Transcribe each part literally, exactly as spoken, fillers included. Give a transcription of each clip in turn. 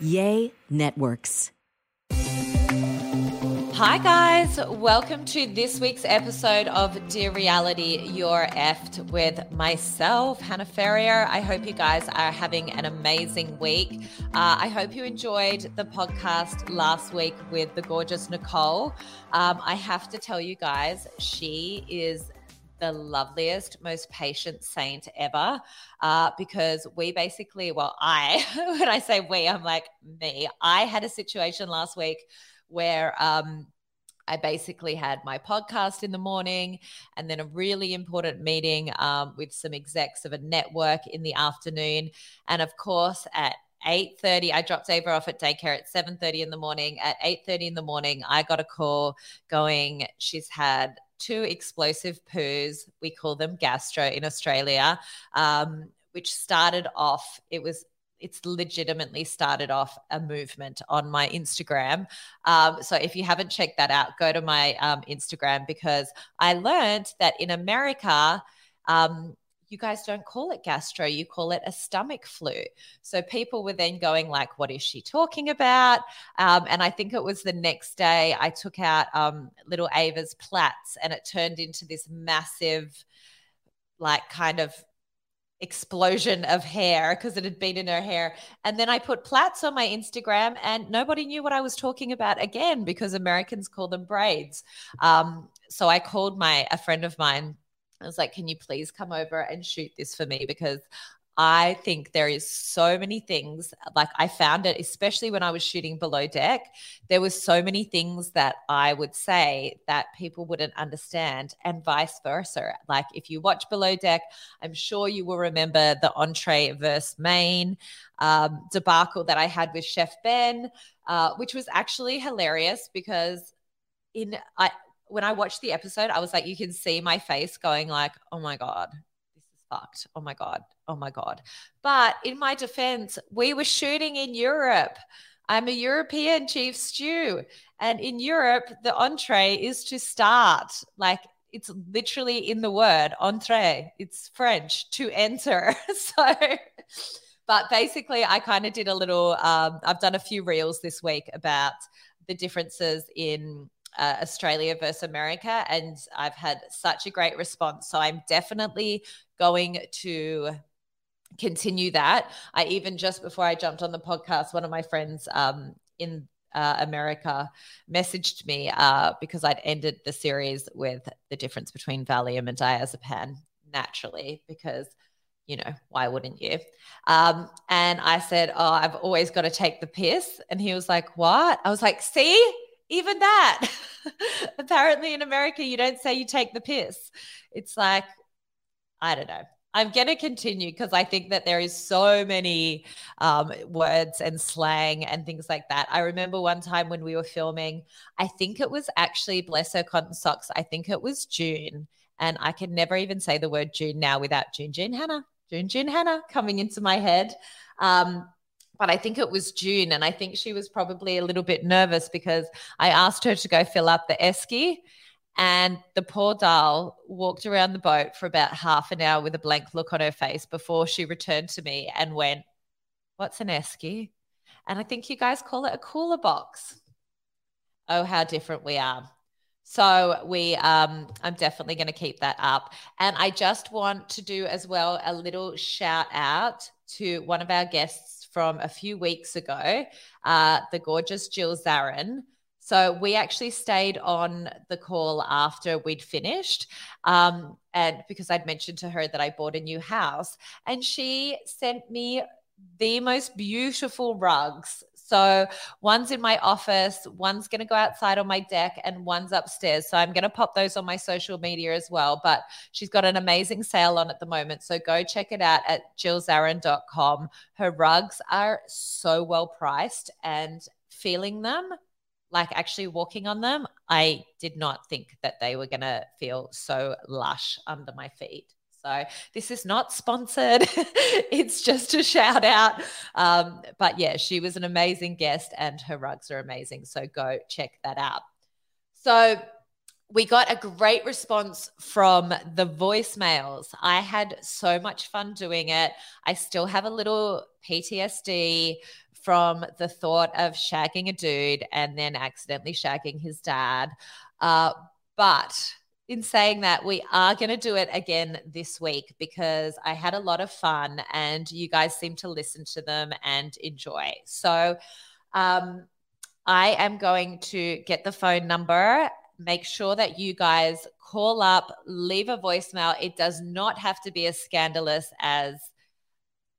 Yay Networks. Hi guys, welcome to this week's episode of Dear Reality, You're Effed with myself, Hannah Ferrier. I hope you guys are having an amazing week. Uh, I hope you enjoyed the podcast last week with the gorgeous Nicole. Um, I have to tell you guys, she is the loveliest, most patient saint ever, uh, because we basically, well, I, when I say we, I'm like me. I had a situation last week where um, I basically had my podcast in the morning and then a really important meeting um, with some execs of a network in the afternoon. And of course, at eight thirty, I dropped Ava off at daycare at seven thirty in the morning. At eight thirty in the morning, I got a call going, she's had two explosive poos. We call them gastro in Australia, um, which started off, it was, it's legitimately started off a movement on my Instagram. Um, so if you haven't checked that out, go to my um, Instagram, because I learned that in America, um, you guys don't call it gastro, you call it a stomach flu. So people were then going like, what is she talking about? Um, and I think it was the next day I took out um, little Ava's plats, and it turned into this massive like kind of explosion of hair because it had been in her hair. And then I put plaits on my Instagram and nobody knew what I was talking about again, because Americans call them braids. Um, so I called my a friend of mine. I was like, can you please come over and shoot this for me? Because I think there is so many things, like I found it, especially when I was shooting Below Deck, there was so many things that I would say that people wouldn't understand, and vice versa. Like if you watch Below Deck, I'm sure you will remember the entree versus main um, debacle that I had with Chef Ben, uh, which was actually hilarious because in I. when I watched the episode, I was like, you can see my face going like, oh my God, this is fucked. Oh my God. Oh my God. But in my defense, we were shooting in Europe. I'm a European chief stew. And in Europe, the entree is to start. Like it's literally in the word entree. It's French, to enter. So, but basically I kind of did a little, um, I've done a few reels this week about the differences in Uh, Australia versus America, and I've had such a great response. So I'm definitely going to continue that. I even just before I jumped on the podcast, one of my friends um, in uh, America messaged me uh, because I'd ended the series with the difference between Valium and diazepam naturally, because you know, why wouldn't you? Um, and I said, oh, I've always got to take the piss. And he was like, what? I was like, see? Even that, apparently in America, you don't say you take the piss. It's like, I don't know. I'm going to continue because I think that there is so many um, words and slang and things like that. I remember one time when we were filming, I think it was actually, bless her cotton socks, I think it was June. And I can never even say the word June now without June, June, Hannah, June, June, Hannah coming into my head. Um But I think it was June, and I think she was probably a little bit nervous because I asked her to go fill up the esky, and the poor doll walked around the boat for about half an hour with a blank look on her face before she returned to me and went, what's an esky? And I think you guys call it a cooler box. Oh, how different we are. So we, um, I'm definitely going to keep that up. And I just want to do as well a little shout out to one of our guests from a few weeks ago, uh, the gorgeous Jill Zarin. So we actually stayed on the call after we'd finished um, and because I'd mentioned to her that I bought a new house, and she sent me the most beautiful rugs. So one's in my office, one's going to go outside on my deck, and one's upstairs. So I'm going to pop those on my social media as well. But she's got an amazing sale on at the moment. So go check it out at jill zarin dot com. Her rugs are so well priced, and feeling them, like actually walking on them, I did not think that they were going to feel so lush under my feet. So this is not sponsored. It's just a shout out. Um, but yeah, she was an amazing guest and her rugs are amazing. So go check that out. So we got a great response from the voicemails. I had so much fun doing it. I still have a little P T S D from the thought of shagging a dude and then accidentally shagging his dad. Uh, but... In saying that, we are going to do it again this week because I had a lot of fun and you guys seem to listen to them and enjoy. So um, I am going to get the phone number. Make sure that you guys call up, leave a voicemail. It does not have to be as scandalous as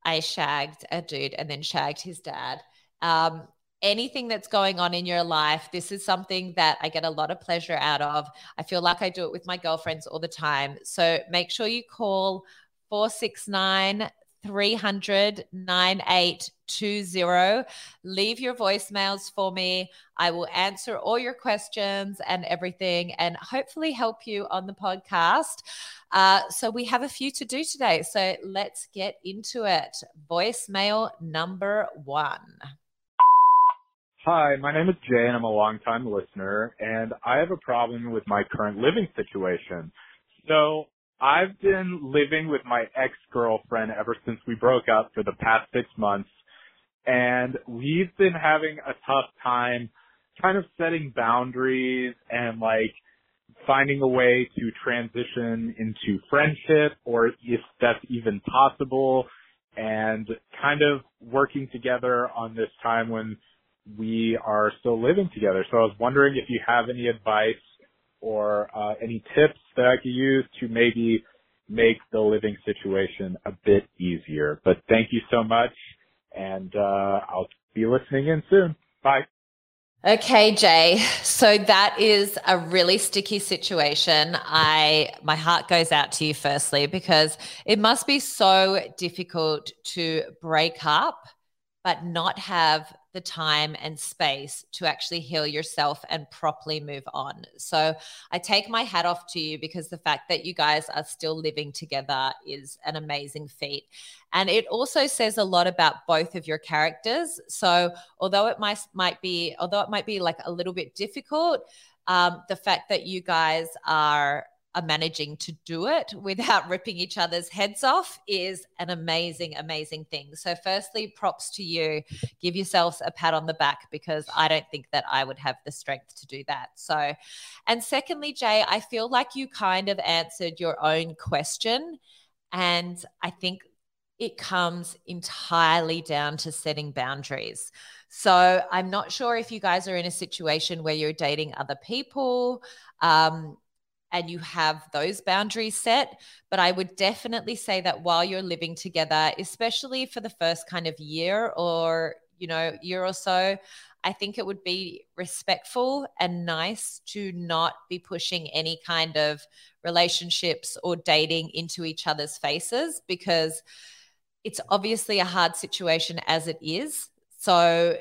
I shagged a dude and then shagged his dad. Um Anything that's going on in your life, this is something that I get a lot of pleasure out of. I feel like I do it with my girlfriends all the time. So make sure you call four six nine, three hundred, nine eight two zero. Leave your voicemails for me. I will answer all your questions and everything and hopefully help you on the podcast. Uh, so we have a few to do today. So let's get into it. Voicemail number one. Hi, my name is Jay, and I'm a longtime listener, and I have a problem with my current living situation. So I've been living with my ex-girlfriend ever since we broke up for the past six months, and we've been having a tough time kind of setting boundaries and, like, finding a way to transition into friendship, or if that's even possible, and kind of working together on this time when we are still living together. So I was wondering if you have any advice or uh, any tips that I could use to maybe make the living situation a bit easier. But thank you so much, and uh, I'll be listening in soon. Bye. Okay, Jay. So that is a really sticky situation. I, my heart goes out to you firstly, because it must be so difficult to break up but not have the time and space to actually heal yourself and properly move on. So I take my hat off to you, because the fact that you guys are still living together is an amazing feat. And it also says a lot about both of your characters. So although it might, might be, although it might be like a little bit difficult, um, the fact that you guys are are managing to do it without ripping each other's heads off is an amazing, amazing thing. So firstly, props to you. Give yourselves a pat on the back, because I don't think that I would have the strength to do that. So, and secondly, Jay, I feel like you kind of answered your own question, and I think it comes entirely down to setting boundaries. So I'm not sure if you guys are in a situation where you're dating other people, um, and you have those boundaries set. But I would definitely say that while you're living together, especially for the first kind of year or, you know, year or so, I think it would be respectful and nice to not be pushing any kind of relationships or dating into each other's faces, because it's obviously a hard situation as it is. So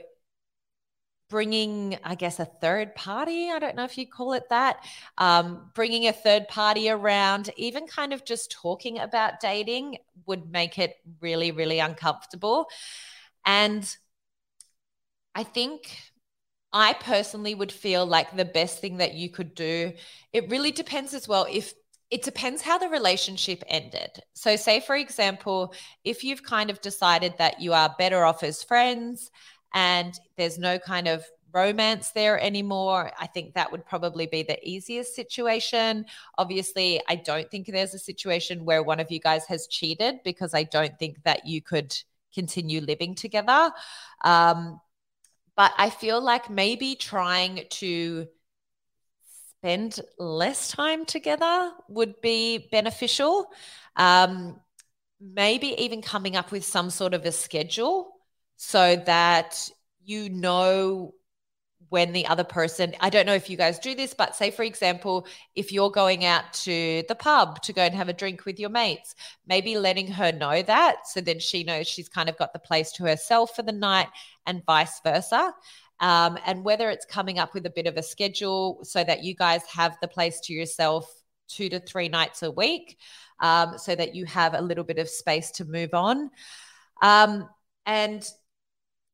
bringing, I guess, a third party, I don't know if you call it that, um, bringing a third party around, even kind of just talking about dating would make it really, really uncomfortable. And I think I personally would feel like the best thing that you could do, it really depends as well if It depends how the relationship ended. So say, for example, if you've kind of decided that you are better off as friends and there's no kind of romance there anymore, I think that would probably be the easiest situation. Obviously, I don't think there's a situation where one of you guys has cheated, because I don't think that you could continue living together. Um, but I feel like maybe trying to spend less time together would be beneficial. Um, maybe even coming up with some sort of a schedule, so that you know when the other person, I don't know if you guys do this, but say, for example, if you're going out to the pub to go and have a drink with your mates, maybe letting her know that, so then she knows she's kind of got the place to herself for the night, and vice versa. Um, and whether it's coming up with a bit of a schedule so that you guys have the place to yourself two to three nights a week, um, so that you have a little bit of space to move on. Um, and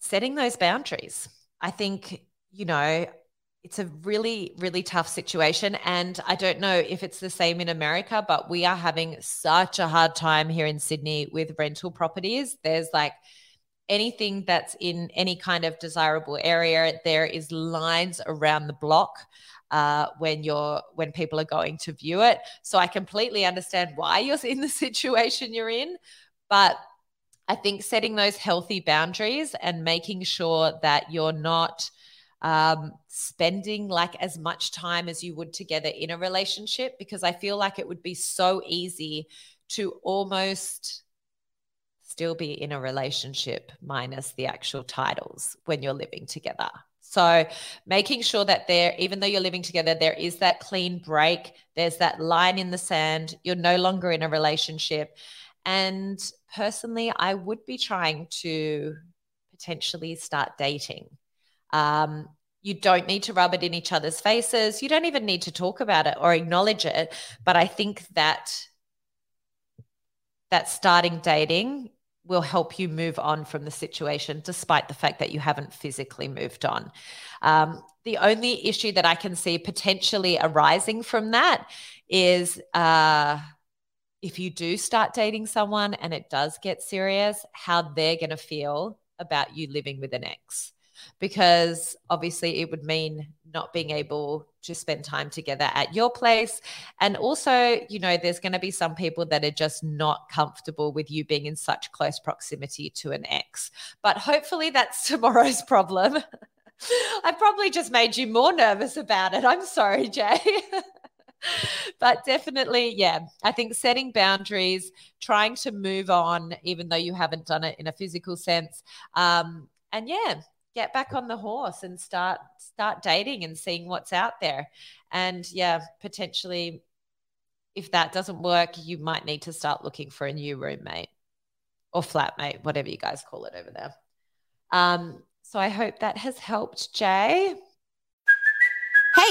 setting those boundaries. I think, you know, it's a really, really tough situation. And I don't know if it's the same in America, but we are having such a hard time here in Sydney with rental properties. There's like anything that's in any kind of desirable area, there is lines around the block uh, when you're when people are going to view it. So I completely understand why you're in the situation you're in, but I think setting those healthy boundaries and making sure that you're not um, spending like as much time as you would together in a relationship, because I feel like it would be so easy to almost still be in a relationship minus the actual titles when you're living together. So making sure that there, even though you're living together, there is that clean break, there's that line in the sand, you're no longer in a relationship. And personally, I would be trying to potentially start dating. Um, you don't need to rub it in each other's faces. You don't even need to talk about it or acknowledge it. But I think that that starting dating will help you move on from the situation, despite the fact that you haven't physically moved on. Um, the only issue that I can see potentially arising from that is uh, – if you do start dating someone and it does get serious, how they're going to feel about you living with an ex, because obviously it would mean not being able to spend time together at your place. And also, you know, there's going to be some people that are just not comfortable with you being in such close proximity to an ex. But hopefully that's tomorrow's problem. I probably just made you more nervous about it. I'm sorry, Jay. But definitely, yeah, I think setting boundaries, trying to move on, even though you haven't done it in a physical sense. Um, and yeah, get back on the horse and start, start dating and seeing what's out there. And yeah, potentially if that doesn't work, you might need to start looking for a new roommate or flatmate, whatever you guys call it over there. Um, so I hope that has helped, Jay. Hey,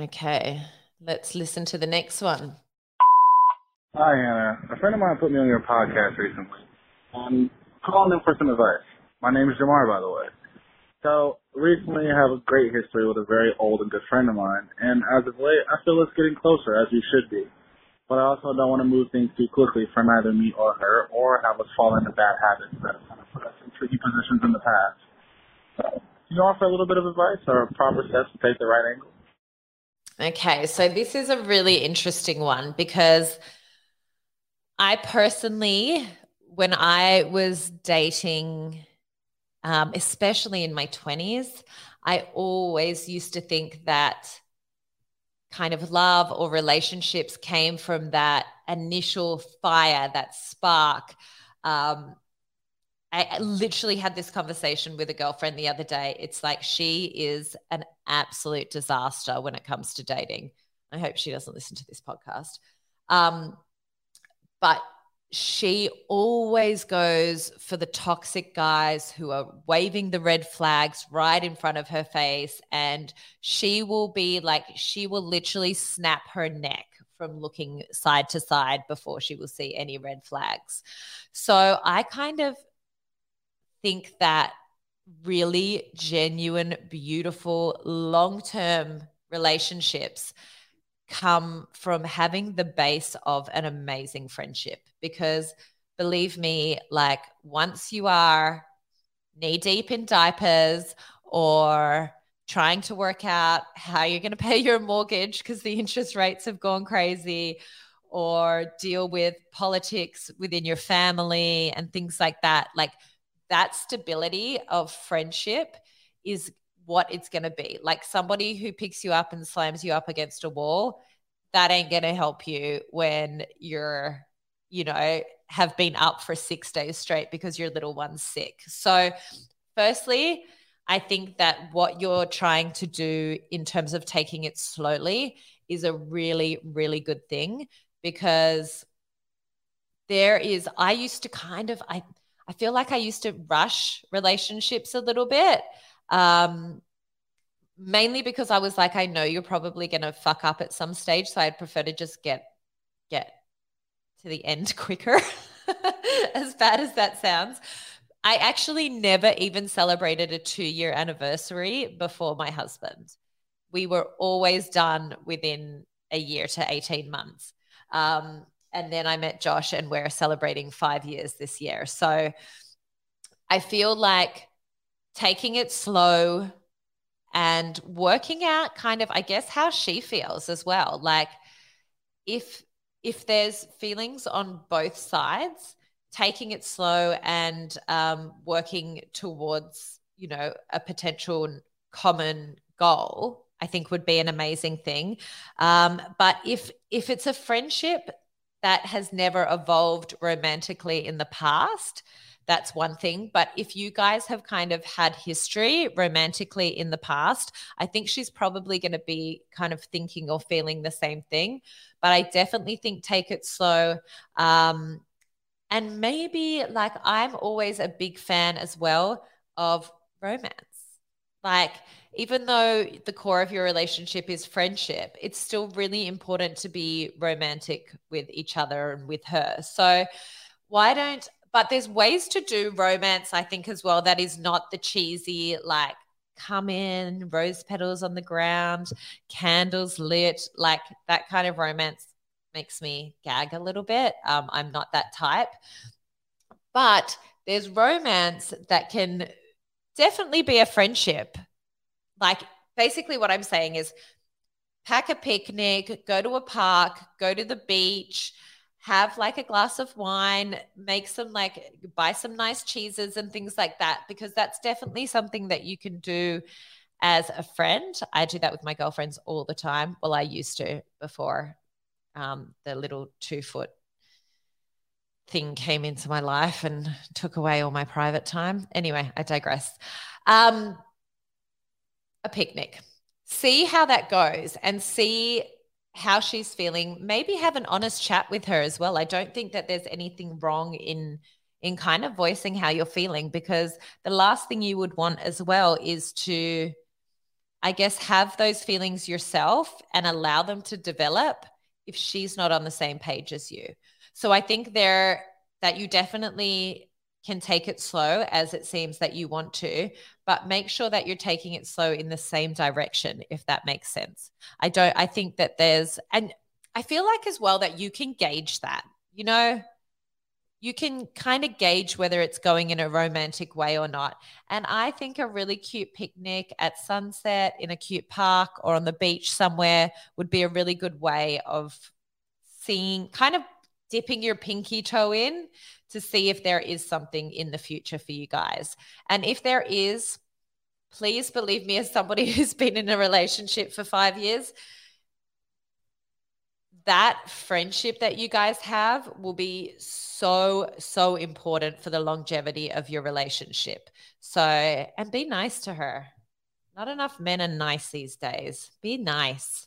Okay, let's listen to the next one. Hi, Anna. A friend of mine put me on your podcast recently. I'm calling him for some advice. My name is Jamar, by the way. So, recently I have a great history with a very old and good friend of mine, and as of late, I feel it's getting closer, as we should be. But I also don't want to move things too quickly for neither me or her, or have us fall into bad habits that have kind of put us in tricky positions in the past. So, can you offer a little bit of advice or proper steps to take the right angle? Okay, so this is a really interesting one, because I personally, when I was dating, um, especially in my twenties, I always used to think that kind of love or relationships came from that initial fire, that spark. Um, I literally had this conversation with a girlfriend the other day. It's like she is an absolute disaster when it comes to dating. I hope she doesn't listen to this podcast. Um, but she always goes for the toxic guys who are waving the red flags right in front of her face, and she will be like, she will literally snap her neck from looking side to side before she will see any red flags. So I kind of think that really genuine, beautiful, long-term relationships come from having the base of an amazing friendship, because believe me, like once you are knee deep in diapers or trying to work out how you're going to pay your mortgage because the interest rates have gone crazy, or deal with politics within your family and things like that, like that stability of friendship is what it's going to be. Like somebody who picks you up and slams you up against a wall, that ain't going to help you when you're, you know, have been up for six days straight because your little one's sick. So firstly, I think that what you're trying to do in terms of taking it slowly is a really, really good thing, because there is, I used to kind of, I, I feel like I used to rush relationships a little bit. Um, mainly because I was like, I know you're probably going to fuck up at some stage, so I'd prefer to just get, get to the end quicker, as bad as that sounds. I actually never even celebrated a two-year anniversary before my husband. We were always done within a year to eighteen months. Um, and then I met Josh and we're celebrating five years this year. So I feel like taking it slow and working out kind of, I guess, how she feels as well. Like if, if there's feelings on both sides, taking it slow and um, working towards, you know, a potential common goal, I think would be an amazing thing. Um, but if, if it's a friendship that has never evolved romantically in the past, that's one thing. But if you guys have kind of had history romantically in the past, I think she's probably going to be kind of thinking or feeling the same thing. But I definitely think take it slow. Um, and maybe like I'm always a big fan as well of romance. Like even though the core of your relationship is friendship, it's still really important to be romantic with each other and with her. So why don't, but there's ways to do romance, I think, as well, that is not the cheesy, like, come in, rose petals on the ground, candles lit, like that kind of romance makes me gag a little bit. Um, I'm not that type. But there's romance that can definitely be a friendship. Like basically what I'm saying is pack a picnic, go to a park, go to the beach, have like a glass of wine, make some like, buy some nice cheeses and things like that, because that's definitely something that you can do as a friend. I do that with my girlfriends all the time. Well, I used to before um, the little two foot thing came into my life and took away all my private time. Anyway, I digress. Um, a picnic. See how that goes and see how she's feeling. Maybe have an honest chat with her as well. I don't think that there's anything wrong in in kind of voicing how you're feeling, because the last thing you would want as well is to, I guess, have those feelings yourself and allow them to develop if she's not on the same page as you. So I think there that you definitely can take it slow, as it seems that you want to, but make sure that you're taking it slow in the same direction, if that makes sense. I don't, I think that there's, and I feel like as well that you can gauge that, you know, you can kind of gauge whether it's going in a romantic way or not. And I think a really cute picnic at sunset in a cute park or on the beach somewhere would be a really good way of seeing, kind of dipping your pinky toe in to see if there is something in the future for you guys. And if there is, please believe me, as somebody who's been in a relationship for five years, that friendship that you guys have will be so, so important for the longevity of your relationship. So, and be nice to her. Not enough men are nice these days. Be nice.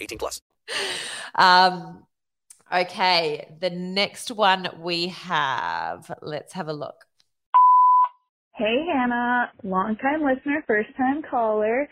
eighteen plus. Um, okay. The next one we have. Let's have a look. Hey, Hannah. Long-time listener, first-time caller.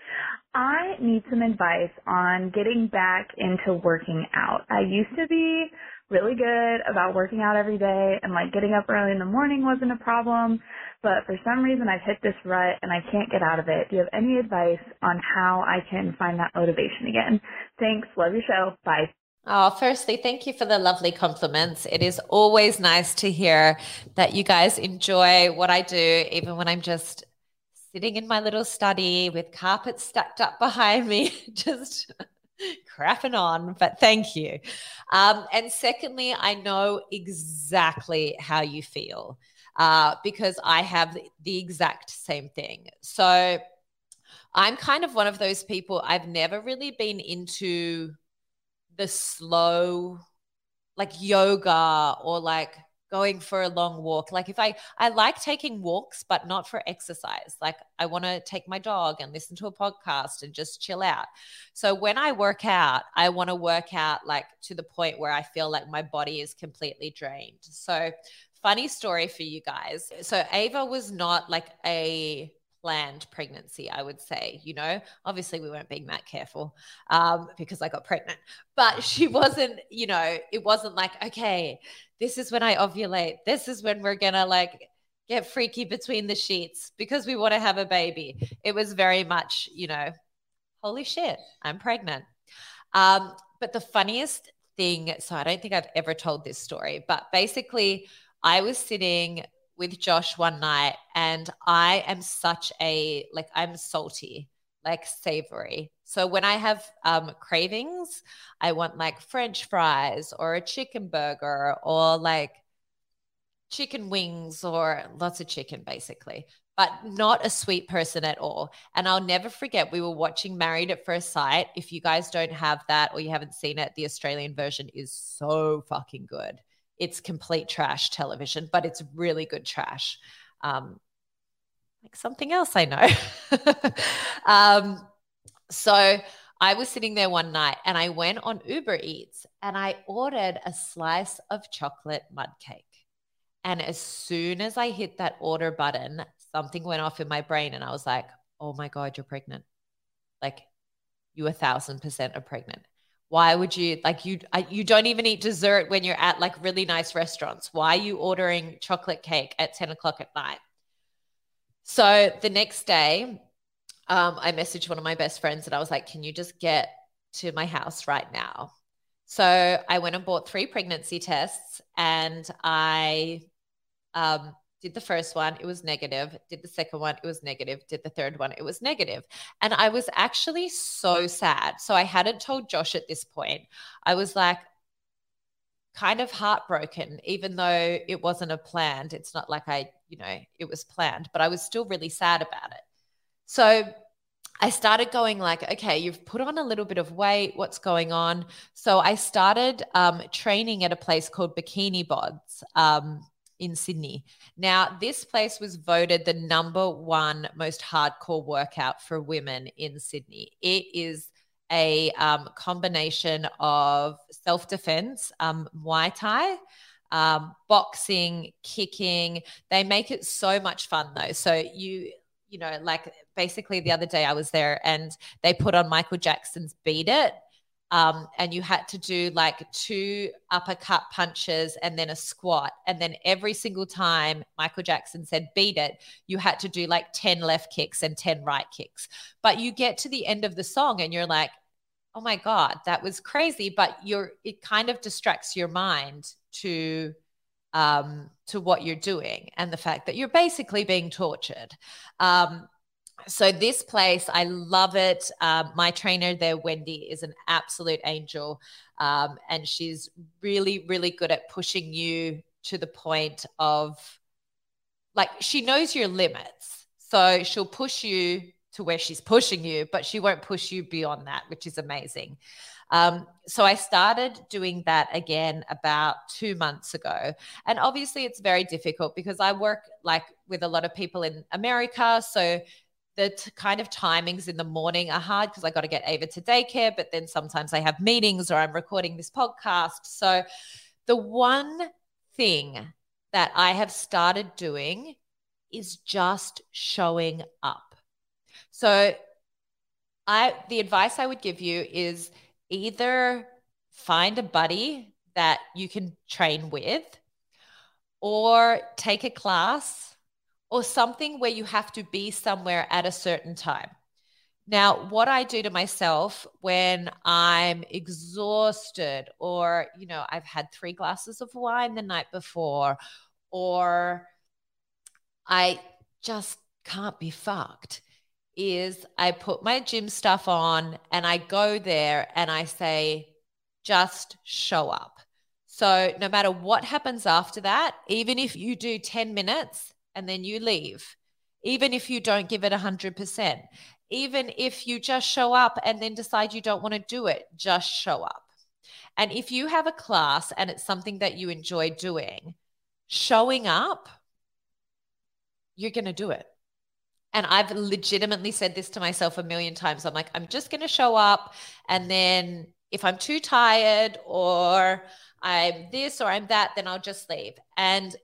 I need some advice on getting back into working out. I used to be really good about working out every day, and like getting up early in the morning wasn't a problem, but for some reason I've hit this rut and I can't get out of it. Do you have any advice on how I can find that motivation again? Thanks. Love your show. Bye. Oh, firstly, thank you for the lovely compliments. It is always nice to hear that you guys enjoy what I do, even when I'm just sitting in my little study with carpets stacked up behind me, just crapping on, but thank you. Um, and secondly, I know exactly how you feel uh, because I have the exact same thing. So I'm kind of one of those people. I've never really been into the slow, like yoga or like going for a long walk. Like if I, I like taking walks, but not for exercise. Like I want to take my dog and listen to a podcast and just chill out. So when I work out, I want to work out like to the point where I feel like my body is completely drained. So funny story for you guys. So Ava was not like a planned pregnancy, I would say, you know, obviously we weren't being that careful um, because I got pregnant, but she wasn't, you know, it wasn't like, okay, this is when I ovulate. This is when we're going to like get freaky between the sheets because we want to have a baby. It was very much, you know, holy shit, I'm pregnant. Um, but the funniest thing, so I don't think I've ever told this story, but basically I was sitting with Josh one night, and I am such a, like, I'm salty, like savory. So when I have um, cravings, I want like French fries or a chicken burger or like chicken wings or lots of chicken basically, but not a sweet person at all. And I'll never forget, we were watching Married at First Sight. If you guys don't have that or you haven't seen it, the Australian version is so fucking good. It's complete trash television, but it's really good trash. Um, like something else I know. um, so I was sitting there one night and I went on Uber Eats and I ordered a slice of chocolate mud cake. And as soon as I hit that order button, something went off in my brain and I was like, oh my God, you're pregnant. Like you a thousand percent are pregnant. Why would you, like you, you don't even eat dessert when you're at like really nice restaurants. Why are you ordering chocolate cake at ten o'clock at night? So the next day um, I messaged one of my best friends and I was like, can you just get to my house right now? So I went and bought three pregnancy tests and I um, did the first one. It was negative. Did the second one. It was negative. Did the third one. It was negative. And I was actually so sad. So I hadn't told Josh at this point. I was like kind of heartbroken, even though it wasn't a planned. It's not like I, you know, it was planned, but I was still really sad about it. So I started going like, okay, you've put on a little bit of weight. What's going on? So I started um, training at a place called Bikini Bods um, in Sydney. Now, this place was voted the number one most hardcore workout for women in Sydney. It is a um, combination of self-defense, um, Muay Thai, um, boxing, kicking. They make it so much fun though. So you... you know, like basically the other day I was there and they put on Michael Jackson's Beat It. Um, and you had to do like two uppercut punches and then a squat. And then every single time Michael Jackson said, beat it, you had to do like ten left kicks and ten right kicks. But you get to the end of the song and you're like, oh my God, that was crazy. But you're, it kind of distracts your mind to, um, to what you're doing and the fact that you're basically being tortured. Um, so this place, I love it. Um, my trainer there, Wendy, is an absolute angel. Um, and she's really, really good at pushing you to the point of like, she knows your limits. So she'll push you to where she's pushing you, but she won't push you beyond that, which is amazing. Um, so I started doing that again about two months ago. And obviously it's very difficult because I work like with a lot of people in America. So the t- kind of timings in the morning are hard because I got to get Ava to daycare, but then sometimes I have meetings or I'm recording this podcast. So the one thing that I have started doing is just showing up. So I, the advice I would give you is either find a buddy that you can train with or take a class or something where you have to be somewhere at a certain time. Now, what I do to myself when I'm exhausted or, you know, I've had three glasses of wine the night before, or I just can't be fucked, is I put my gym stuff on and I go there and I say, just show up. So no matter what happens after that, even if you do ten minutes and then you leave, even if you don't give it one hundred percent, even if you just show up and then decide you don't want to do it, just show up. And if you have a class and it's something that you enjoy doing, showing up, you're going to do it. And I've legitimately said this to myself a million times. I'm like, I'm just going to show up. And then if I'm too tired or I'm this or I'm that, then I'll just leave. And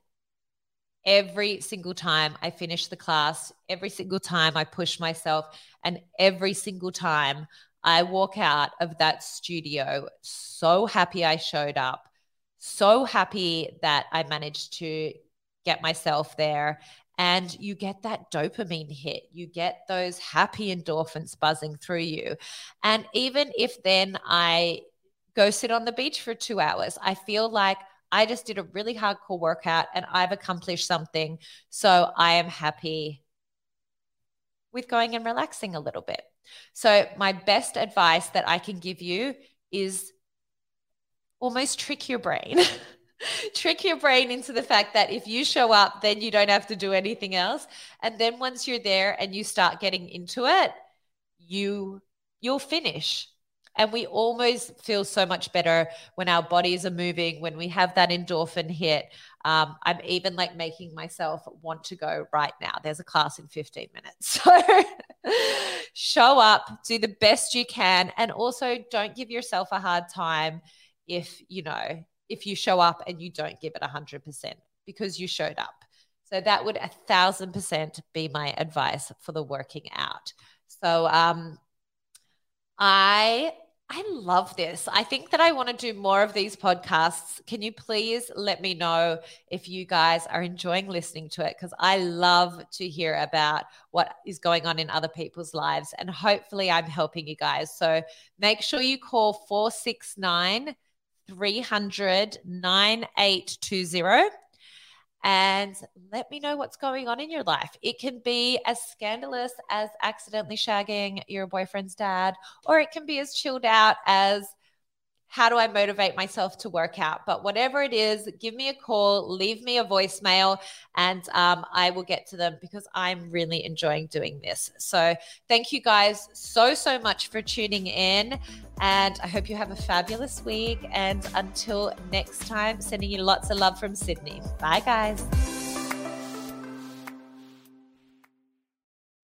every single time I finish the class, every single time I push myself, and every single time I walk out of that studio so happy I showed up, so happy that I managed to get myself there. And you get that dopamine hit. You get those happy endorphins buzzing through you. And even if then I go sit on the beach for two hours, I feel like I just did a really hardcore workout and I've accomplished something. So I am happy with going and relaxing a little bit. So my best advice that I can give you is almost trick your brain. Trick your brain into the fact that if you show up, then you don't have to do anything else. And then once you're there and you start getting into it, you, you'll finish. And we always feel so much better when our bodies are moving, when we have that endorphin hit. Um, I'm even like making myself want to go right now. There's a class in fifteen minutes. So show up, do the best you can. And also don't give yourself a hard time if, you know, if you show up and you don't give it one hundred percent because you showed up. So that would a thousand percent be my advice for the working out. So um, I I love this. I think that I want to do more of these podcasts. Can you please let me know if you guys are enjoying listening to it? Because I love to hear about what is going on in other people's lives, and hopefully I'm helping you guys. So make sure you call four six nine, three hundred, nine eight two zero and let me know what's going on in your life. It can be as scandalous as accidentally shagging your boyfriend's dad, or it can be as chilled out as how do I motivate myself to work out? But whatever it is, give me a call, leave me a voicemail, and um, I will get to them because I'm really enjoying doing this. So thank you guys so, so much for tuning in, and I hope you have a fabulous week. And until next time, sending you lots of love from Sydney. Bye, guys.